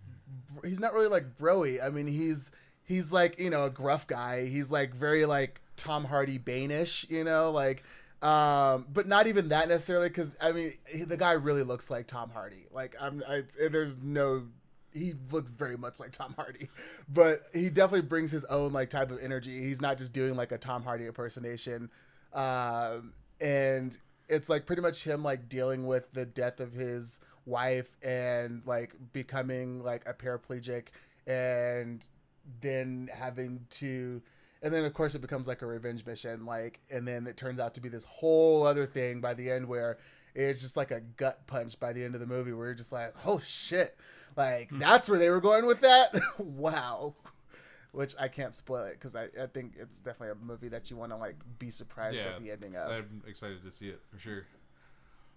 he's not really like bro-y. I mean, he's like, you know, a gruff guy. He's like very like Tom Hardy Bane-ish, you know, like. But not even that necessarily, because I mean the guy really looks like Tom Hardy. Like he looks very much like Tom Hardy, but he definitely brings his own like type of energy. He's not just doing like a Tom Hardy impersonation, and it's like pretty much him like dealing with the death of his wife and like becoming like a paraplegic, and then having to. And then, of course, it becomes like a revenge mission, like, and then it turns out to be this whole other thing by the end, where it's just like a gut punch by the end of the movie, where you're just like, oh shit, like that's where they were going with that. Wow. Which I can't spoil it, because I think it's definitely a movie that you want to like be surprised at the ending of. I'm excited to see it for sure.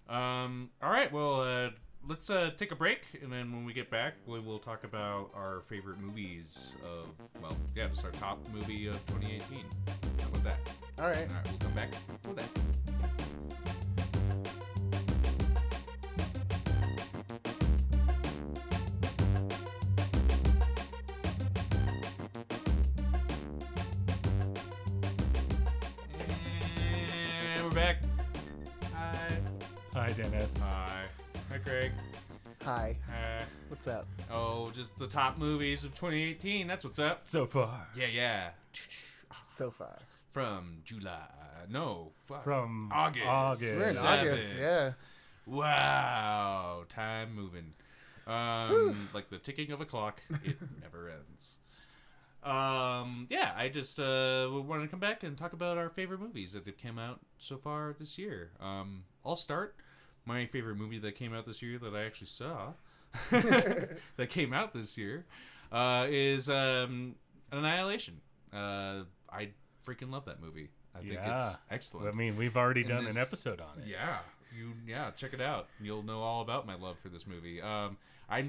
All right, well, let's take a break, and then when we get back, we will talk about our favorite movies of, well, yeah, just our top movie of 2018. How about that? All right. All right, we'll come back with that. And we're back. Hi. Hi, Dennis. Hi. Hi, Craig. Hi. What's up? Oh, just the top movies of 2018. That's what's up. So far. Yeah. So far. From July. No. From August. We're in 7th. August, yeah. Wow. Time moving. Like the ticking of a clock. It never ends. Yeah, I just wanted to come back and talk about our favorite movies that have come out so far this year. I'll start. My favorite movie that came out this year that I actually saw is Annihilation. I freaking love that movie. I think it's excellent. I mean, we've already done an episode on it. Yeah. Check it out. You'll know all about my love for this movie. I'm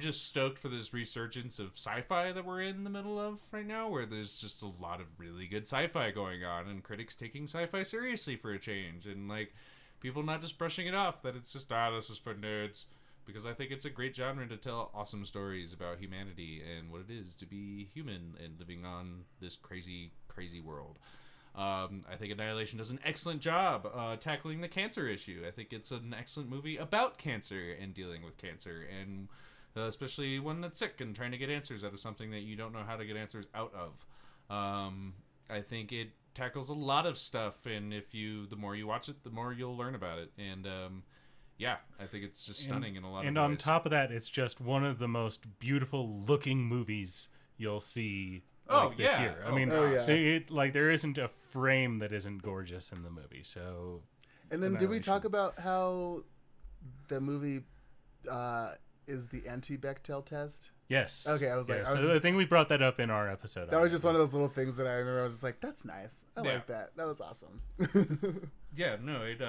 just stoked for this resurgence of sci-fi that we're in the middle of right now, where there's just a lot of really good sci-fi going on, and critics taking sci-fi seriously for a change, and like people not just brushing it off that it's just, this is for nerds, because I think it's a great genre to tell awesome stories about humanity and what it is to be human and living on this crazy, crazy world. I think Annihilation does an excellent job tackling the cancer issue. I think it's an excellent movie about cancer and dealing with cancer, and especially one that's sick and trying to get answers out of something that you don't know how to get answers out of. I think it tackles a lot of stuff, and the more you watch it, the more you'll learn about it, and I think it's just stunning in a lot of ways. And on top of that, it's just one of the most beautiful looking movies you'll see this year. I mean, there isn't a frame that isn't gorgeous in the movie. So, and then did we talk about how the movie is the anti-Bechdel test? Yes. Okay, I was like... I think we brought that up in our episode. That was just one of those little things that I remember. I was just like, that's nice. I like that. That was awesome. Yeah, no, it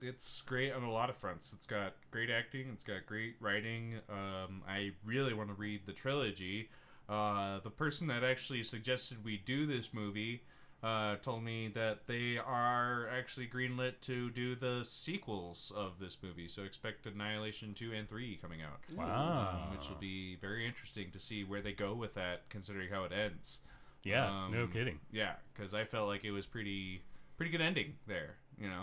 it's great on a lot of fronts. It's got great acting. It's got great writing. I really want to read the trilogy. The person that actually suggested we do this movie told me that they are actually greenlit to do the sequels of this movie. So expect Annihilation 2 and 3 coming out. Wow. Which will be very interesting to see where they go with that, considering how it ends. Yeah, no kidding. Yeah, because I felt like it was pretty good ending there, you know.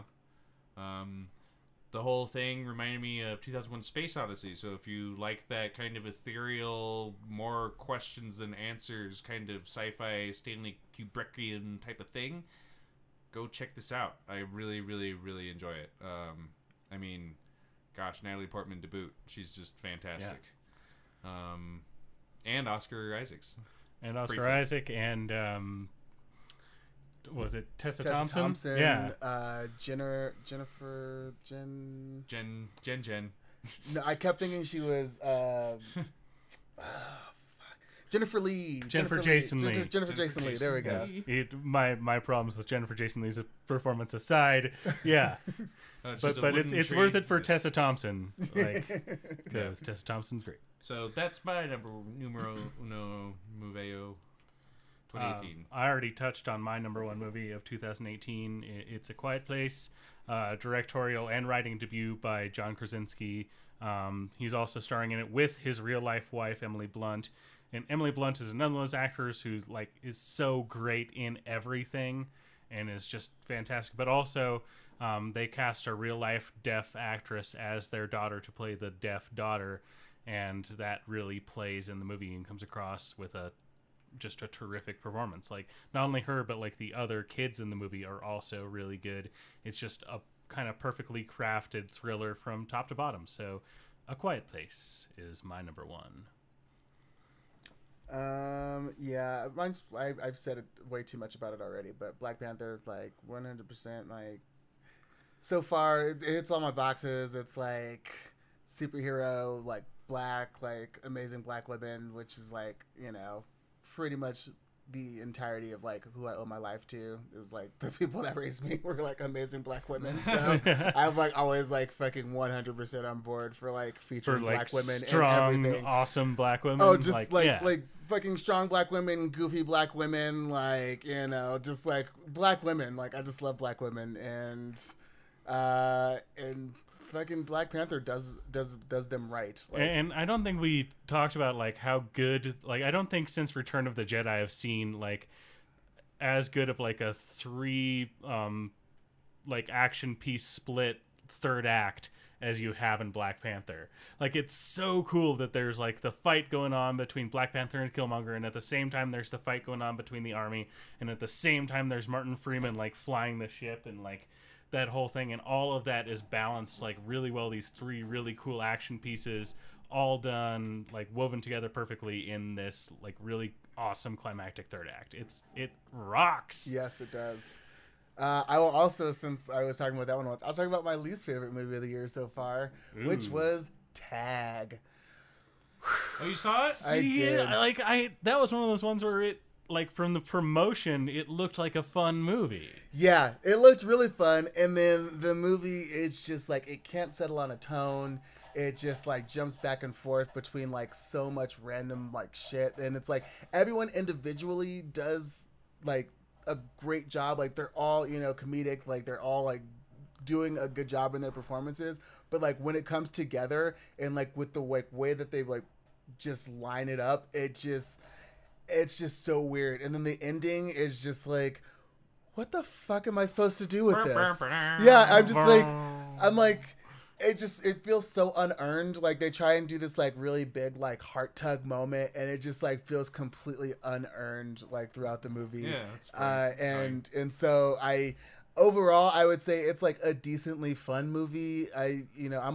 The whole thing reminded me of 2001 Space Odyssey. So if you like that kind of ethereal, more questions than answers kind of sci-fi Stanley Kubrickian type of thing, go check this out. I really, really, really enjoy it. I mean, gosh, Natalie Portman to boot. She's just fantastic. Yeah. And Oscar Isaacs. And Oscar briefly. Isaac and... was it Tessa Thompson? Yeah. Jennifer. No, I kept thinking she was Jennifer Lee. Jennifer Jason Lee. There we go. Yes. My problems with Jennifer Jason Lee's performance aside, yeah. But it's worth it for Tessa Thompson, like, because Tessa Thompson's great. So that's my numero uno moveo. 2018. I already touched on my number one movie of 2018. It's A Quiet Place, directorial and writing debut by John Krasinski. He's also starring in it with his real life wife, Emily Blunt. And Emily Blunt is another one of those actors who is so great in everything and is just fantastic. But also they cast a real life deaf actress as their daughter to play the deaf daughter. And that really plays in the movie and comes across with just a terrific performance. Not only her, but the other kids in the movie are also really good. It's just a kind of perfectly crafted thriller from top to bottom. So A Quiet Place is my number one. Yeah, mine's, I've said it way too much about it already, but Black Panther, 100%, so far it hits all my boxes. It's superhero, black, amazing black women, which is pretty much the entirety of who I owe my life to is the people that raised me were amazing black women. So I'm always fucking 100% on board for featuring black women strong, and everything. Awesome black women. Oh, just fucking strong black women, goofy black women, just black women. I just love black women, and fucking Black Panther does them right. And I don't think we talked about how good, I don't think since Return of the Jedi I've seen as good of a three action piece split third act as you have in Black Panther. It's so cool that there's the fight going on between Black Panther and Killmonger, and at the same time there's the fight going on between the army, and at the same time there's Martin Freeman flying the ship and that whole thing, and all of that is balanced really well. These three really cool action pieces all done woven together perfectly in this really awesome climactic third act. It rocks. Yes, it does. I will also, since I was talking about that one once, I'll talk about my least favorite movie of the year so far, which was Tag. Oh, you saw it? I did. That was one of those ones where it, from the promotion, it looked like a fun movie. Yeah, it looked really fun. And then the movie, it's just it can't settle on a tone. It just jumps back and forth between so much random shit. And it's everyone individually does a great job. They're all, comedic. They're all doing a good job in their performances. But when it comes together and with the way that they just line it up, it's just so weird. And then the ending is just what the fuck am I supposed to do with this? Yeah, I'm just it feels so unearned. They try and do this really big heart tug moment, and it just feels completely unearned throughout the movie. Yeah, that's and so I overall, I would say it's like a decently fun movie. I'm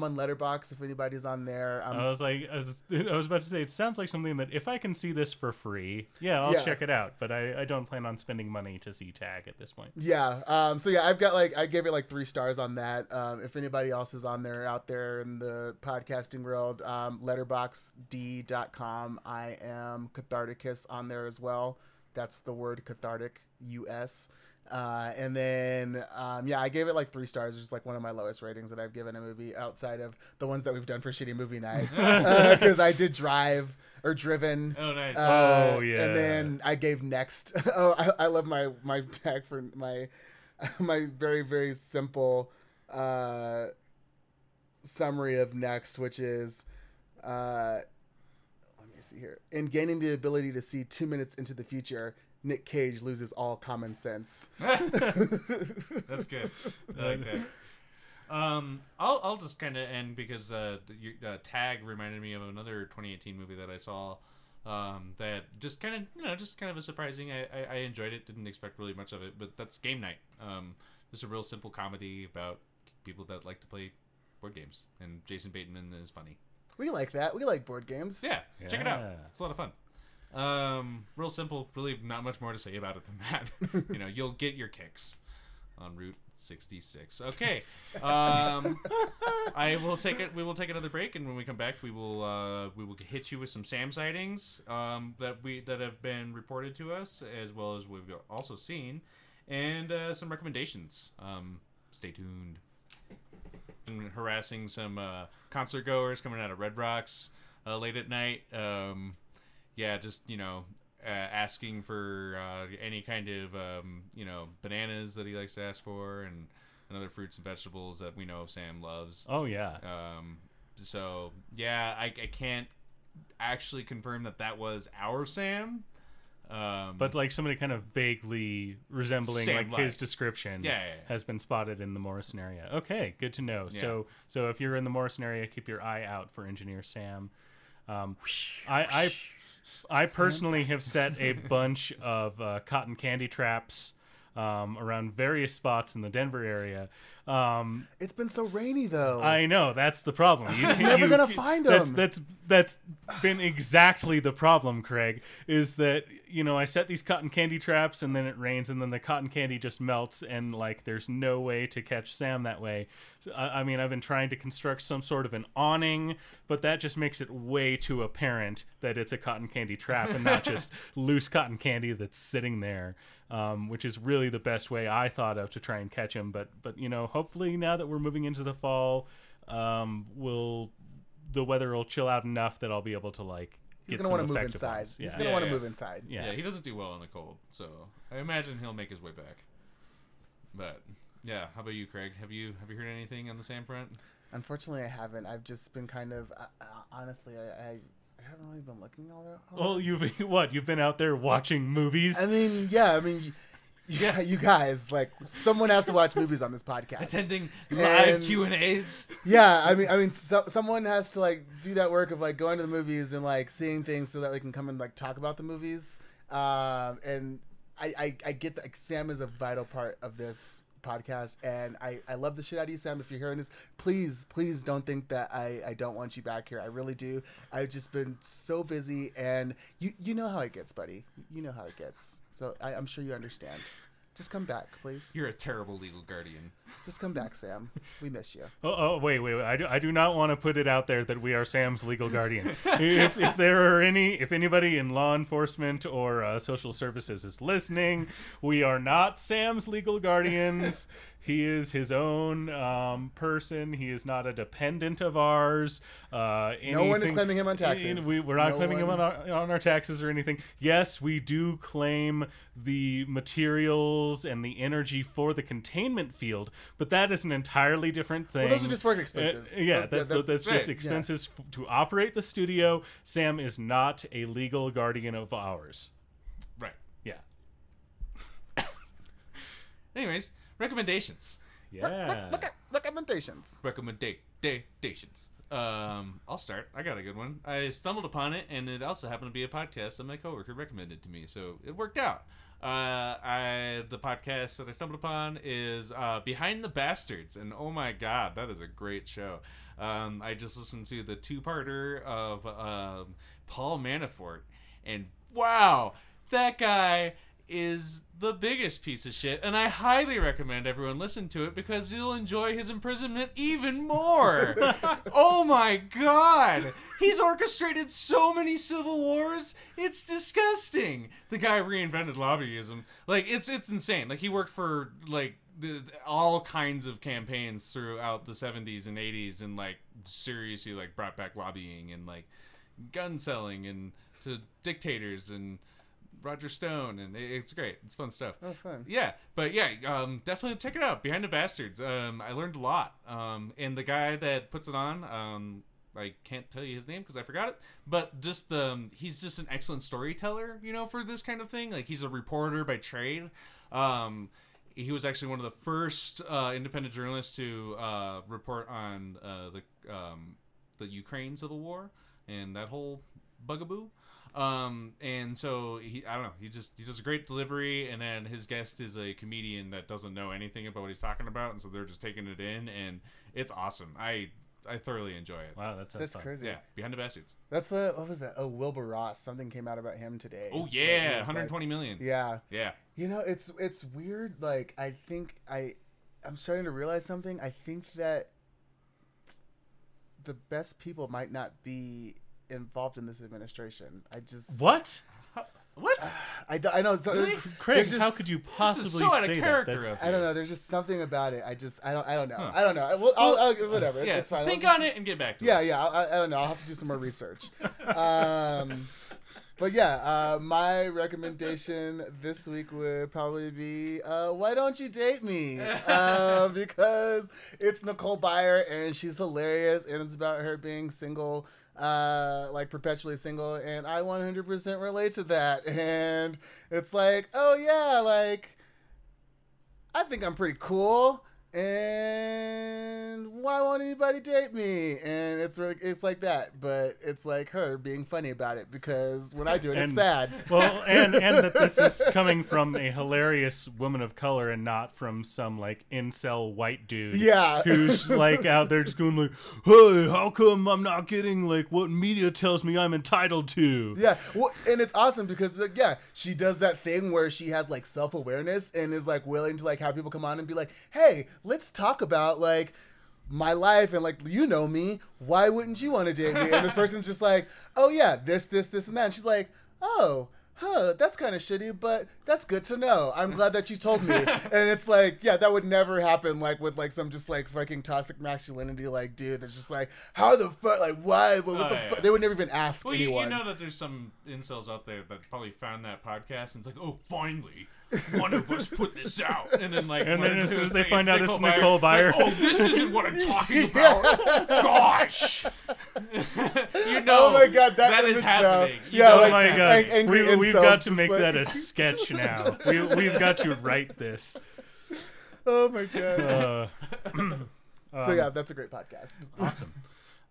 on Letterboxd if anybody's on there. I was about to say, it sounds like something that if I can see this for free, I'll check it out. But I don't plan on spending money to see Tag at this point. Yeah. I've got I gave it 3 stars on that. If anybody else is on there out there in the podcasting world, letterboxd.com. I am Catharticus on there as well. That's the word cathartic, US. And then, I gave it 3 stars, which is one of my lowest ratings that I've given a movie outside of the ones that we've done for Shitty Movie Night. Because I did Driven. Oh, nice. Oh, yeah. And then I gave Next. Oh, I love my tag for my very, very simple summary of Next, which is... see here. In gaining the ability to see 2 minutes into the future, Nick Cage loses all common sense. That's good. I like that. I'll just kind of end because Tag reminded me of another 2018 movie that I saw that just kind of a surprising. I enjoyed it. Didn't expect really much of it, but that's Game Night. Just a real simple comedy about people that like to play board games, and Jason Bateman is funny. We like that. We like board games. Yeah. Check it out. It's a lot of fun. Real simple. Really not much more to say about it than that. You'll get your kicks on Route 66. Okay. I will take it. We will take another break, and when we come back, we will hit you with some SAM sightings that have been reported to us, as well as we've also seen, and some recommendations. Stay tuned. And harassing some concert goers coming out of Red Rocks late at night. Asking for any kind of bananas that he likes to ask for, and other fruits and vegetables that we know Sam loves. Oh yeah. I can't actually confirm that was our Sam. But somebody kind of vaguely resembling his description has been spotted in the Morrison area. Okay, good to know. Yeah. So if you're in the Morrison area, keep your eye out for Engineer Sam. I personally have set a bunch of cotton candy traps around various spots in the Denver area. It's been so rainy though. I know, that's the problem. You're never gonna find them. That's been exactly the problem, Craig, is that I set these cotton candy traps and then it rains and then the cotton candy just melts and there's no way to catch Sam that way. So, I've been trying to construct some sort of an awning, but that just makes it way too apparent that it's a cotton candy trap and not just loose cotton candy that's sitting there. Which is really the best way I thought of to try and catch him. But hopefully now that we're moving into the fall, the weather will chill out enough that I'll be able to get some effective ones. He's going to want to move inside. Yeah, he doesn't do well in the cold. So I imagine he'll make his way back. But yeah, how about you, Craig? Have you heard anything on the Sam front? Unfortunately, I haven't. I've just been kind of, honestly, I haven't really been looking all that hard. Well, you've been out there watching movies? You guys, someone has to watch movies on this podcast. Attending live Q&As. Yeah, someone has to, do that work of, going to the movies and, seeing things so that they can come and, talk about the movies. And I get that Sam is a vital part of this podcast, and I love the shit out of you, Sam. If you're hearing this, please don't think that I don't want you back here. I really do. I've just been so busy, and you know how it gets, buddy. You know how it gets. So I'm sure you understand. Just come back, please. You're a terrible legal guardian. Just come back, Sam. We miss you. Oh, wait. I do not want to put it out there that we are Sam's legal guardian. If there are if anybody in law enforcement or social services is listening, we are not Sam's legal guardians. He is his own person. He is not a dependent of ours. No one is claiming him on taxes. We're not claiming him on our taxes or anything. Yes, we do claim the materials and the energy for the containment field, but that is an entirely different thing. Well, those are just work expenses. That's just expenses to operate the studio. Sam is not a legal guardian of ours. Right. Yeah. Anyways. Recommendations. Yeah. Recommendations. I'll start. I got a good one. I stumbled upon it, and it also happened to be a podcast that my coworker recommended to me, so it worked out. The podcast that I stumbled upon is Behind the Bastards, and oh my god, that is a great show. I just listened to the two-parter of Paul Manafort, and wow, that guy is the biggest piece of shit, and I highly recommend everyone listen to it because you'll enjoy his imprisonment even more. Oh my god! He's orchestrated so many civil wars, it's disgusting. The guy reinvented lobbyism. Like, it's insane. Like, he worked for, like, all kinds of campaigns throughout the 70s and 80s and, like, seriously, like, brought back lobbying and, like, gun selling and to dictators and Roger Stone, and it's great. It's fun stuff. Oh, fun. Yeah, but yeah, definitely check it out. Behind the Bastards. I learned a lot. And the guy that puts it on, I can't tell you his name because I forgot it. But just he's just an excellent storyteller, you know, for this kind of thing. Like, he's a reporter by trade. He was actually one of the first independent journalists to report on the Ukraine Civil War and that whole bugaboo. And so I don't know, he does a great delivery, and then his guest is a comedian that doesn't know anything about what he's talking about, and so they're just taking it in, and it's awesome. I thoroughly enjoy it. Wow, that's fun. Crazy. Yeah, Behind the Bastards. That's what was that? Oh, Wilbur Ross. Something came out about him today. Oh yeah, 120 million. Yeah. Yeah. You know, it's weird. Like, I think I'm starting to realize something. I think that the best people might not be involved in this administration. I know. So really? Craig, how could you possibly say that? I don't know. There's just something about it. I don't know. Huh. I don't know. I'll whatever. Yeah, it's fine. Think on it and get back to it. Yeah. I don't know. I'll have to do some more research. But yeah, my recommendation this week would probably be Why Don't You Date Me? Because it's Nicole Byer, and she's hilarious, and it's about her being single, perpetually single, and I 100% relate to that. And it's like, oh yeah, like, I think I'm pretty cool, and why won't anybody date me? And it's really, it's like that, but it's like her being funny about it, because when I do it, it's sad. Well, and that this is coming from a hilarious woman of color and not from some, like, incel white dude. Yeah. Who's, like, out there just going like, hey, how come I'm not getting, like, what media tells me I'm entitled to? Yeah. Well, and it's awesome because, like, yeah, she does that thing where she has, like, self-awareness and is, like, willing to, like, have people come on and be like, hey, let's talk about, like, my life and, like, you know me. Why wouldn't you want to date me? And this person's just like, oh, yeah, this, and that. And she's like, oh, huh, that's kind of shitty, but that's good to know. I'm glad that you told me. And it's like, yeah, that would never happen, like, with, like, some just, like, fucking toxic masculinity, like, dude that's just like, how the fuck, like, why? What the fuck? They would never even ask anyone. You know that there's some incels out there that probably found that podcast and it's like, oh, finally. One of us put this out, and then as soon as they find out it's Nicole Byer, like, oh, this isn't what I'm talking about. Gosh, you know, oh my god, that is happening. Yeah, oh my god, we've got to make that a sketch now. We've got to write this. Oh my god. So yeah, that's a great podcast. Awesome.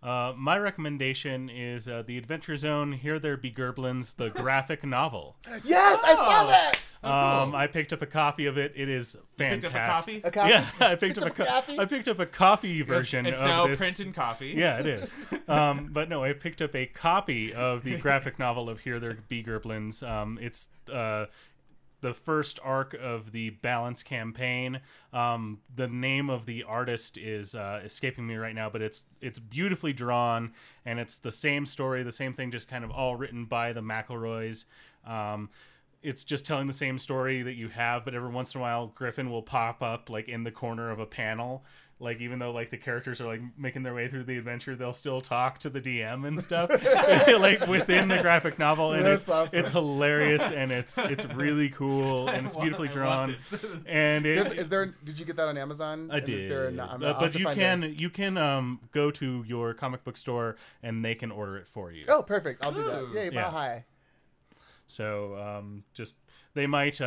My recommendation is The Adventure Zone, Here There Be Gerblins, the graphic novel. Yes, I saw that! Cool. I picked up a copy of it. It is fantastic. Picked up a copy? Yeah, I picked up a copy. I picked up a copy version of this. It's now print and copy. Yeah, it is. But no, I picked up a copy of the graphic novel of Here There Be Gerblins. It's the first arc of the Balance campaign. The name of the artist is escaping me right now, but it's beautifully drawn, and it's the same story, the same thing, just kind of all written by the McElroys. It's just telling the same story that you have, but every once in a while Griffin will pop up, like, in the corner of a panel. Like, even though, like, the characters are, like, making their way through the adventure, they'll still talk to the DM and stuff, like, within the graphic novel. And it's awesome. It's hilarious, and it's really cool, and it's beautifully drawn. And did you get that on Amazon? I did. But you can go to your comic book store and they can order it for you. Oh, perfect! I'll do that. Yay, yeah. Hi. So they might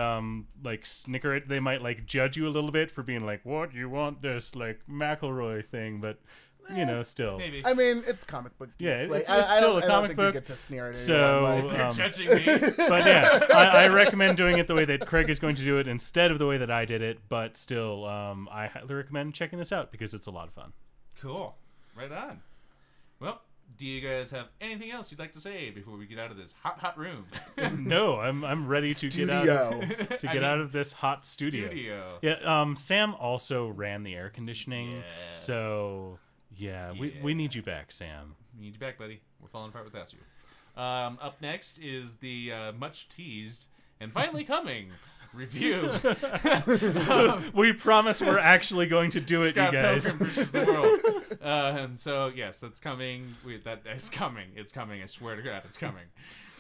like snicker it. They might like judge you a little bit for being like, what, you want this like McElroy thing? But you know, still. Maybe. I mean, it's comic book. Geeks. Yeah, it's still a comic book. I don't think you get to sneer at anyone. So you're judging me. But yeah, I recommend doing it the way that Craig is going to do it instead of the way that I did it. But still, I highly recommend checking this out because it's a lot of fun. Cool. Right on. Well, do you guys have anything else you'd like to say before we get out of this hot, hot room? No, I'm ready to get out of this hot studio. Yeah, Sam also ran the air conditioning, so we need you back, Sam. We need you back, buddy. We're falling apart without you. Up next is the much teased and finally coming review. We promise we're actually going to do it, Scott, you guys. Pilgrim versus the World. And so yes, that's coming. It's coming. I swear to God, it's coming.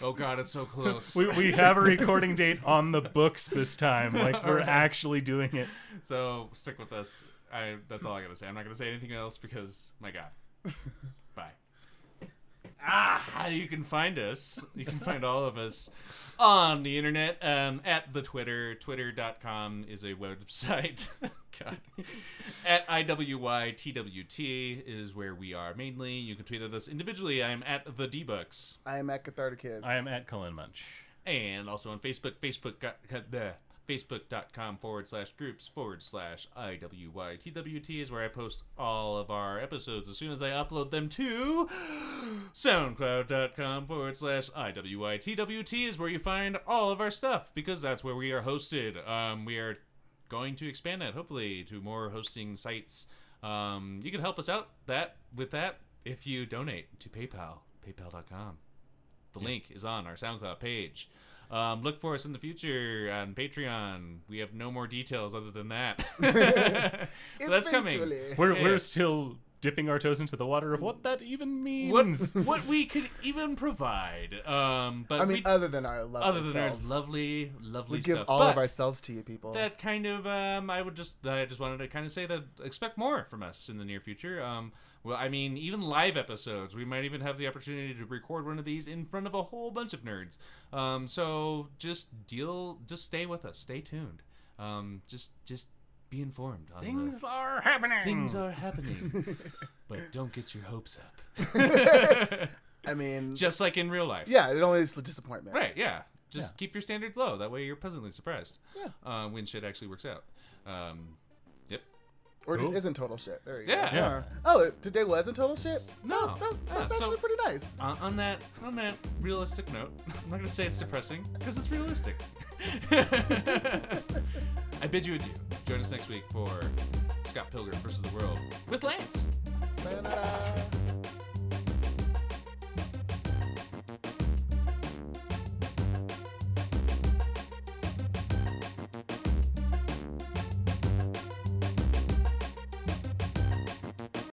Oh God, it's so close. we have a recording date on the books this time. Like we're actually doing it. So stick with us. That's all I gotta say. I'm not gonna say anything else because my God. Bye. You can find us. You can find all of us on the internet at the Twitter. Twitter.com is a website. God. At IWYTWT is where we are mainly. You can tweet at us individually. I am at the Dbucks. I am at Catharticus. I am at Colin Munch. And also on Facebook. Facebook.com/groups/IWYTWT is where I post all of our episodes as soon as I upload them to SoundCloud.com/IWYTWT is where you find all of our stuff because that's where we are hosted. We are going to expand that hopefully to more hosting sites. You can help us out with that if you donate to PayPal, PayPal.com. The link is on our SoundCloud page. Look for us in the future on Patreon. We have no more details other than that. So that's coming. We're still dipping our toes into the water of what that even means. What we could even provide. But I mean, other than our lovely stuff. We give all of ourselves to you people. That kind of, I just wanted to kind of say that expect more from us in the near future. Well, I mean, even live episodes. We might even have the opportunity to record one of these in front of a whole bunch of nerds. So just stay with us. Stay tuned. Just be informed. Things are happening. But don't get your hopes up. I mean, just like in real life. Yeah, it only is the disappointment. Right, yeah. Just keep your standards low. That way you're pleasantly surprised when shit actually works out. Or just isn't total shit. There you go. Yeah. Oh, today wasn't total shit? No. That's actually pretty nice. On that realistic note, I'm not going to say it's depressing, because it's realistic. I bid you adieu. Join us next week for Scott Pilgrim versus the World with Lance. Sayonara.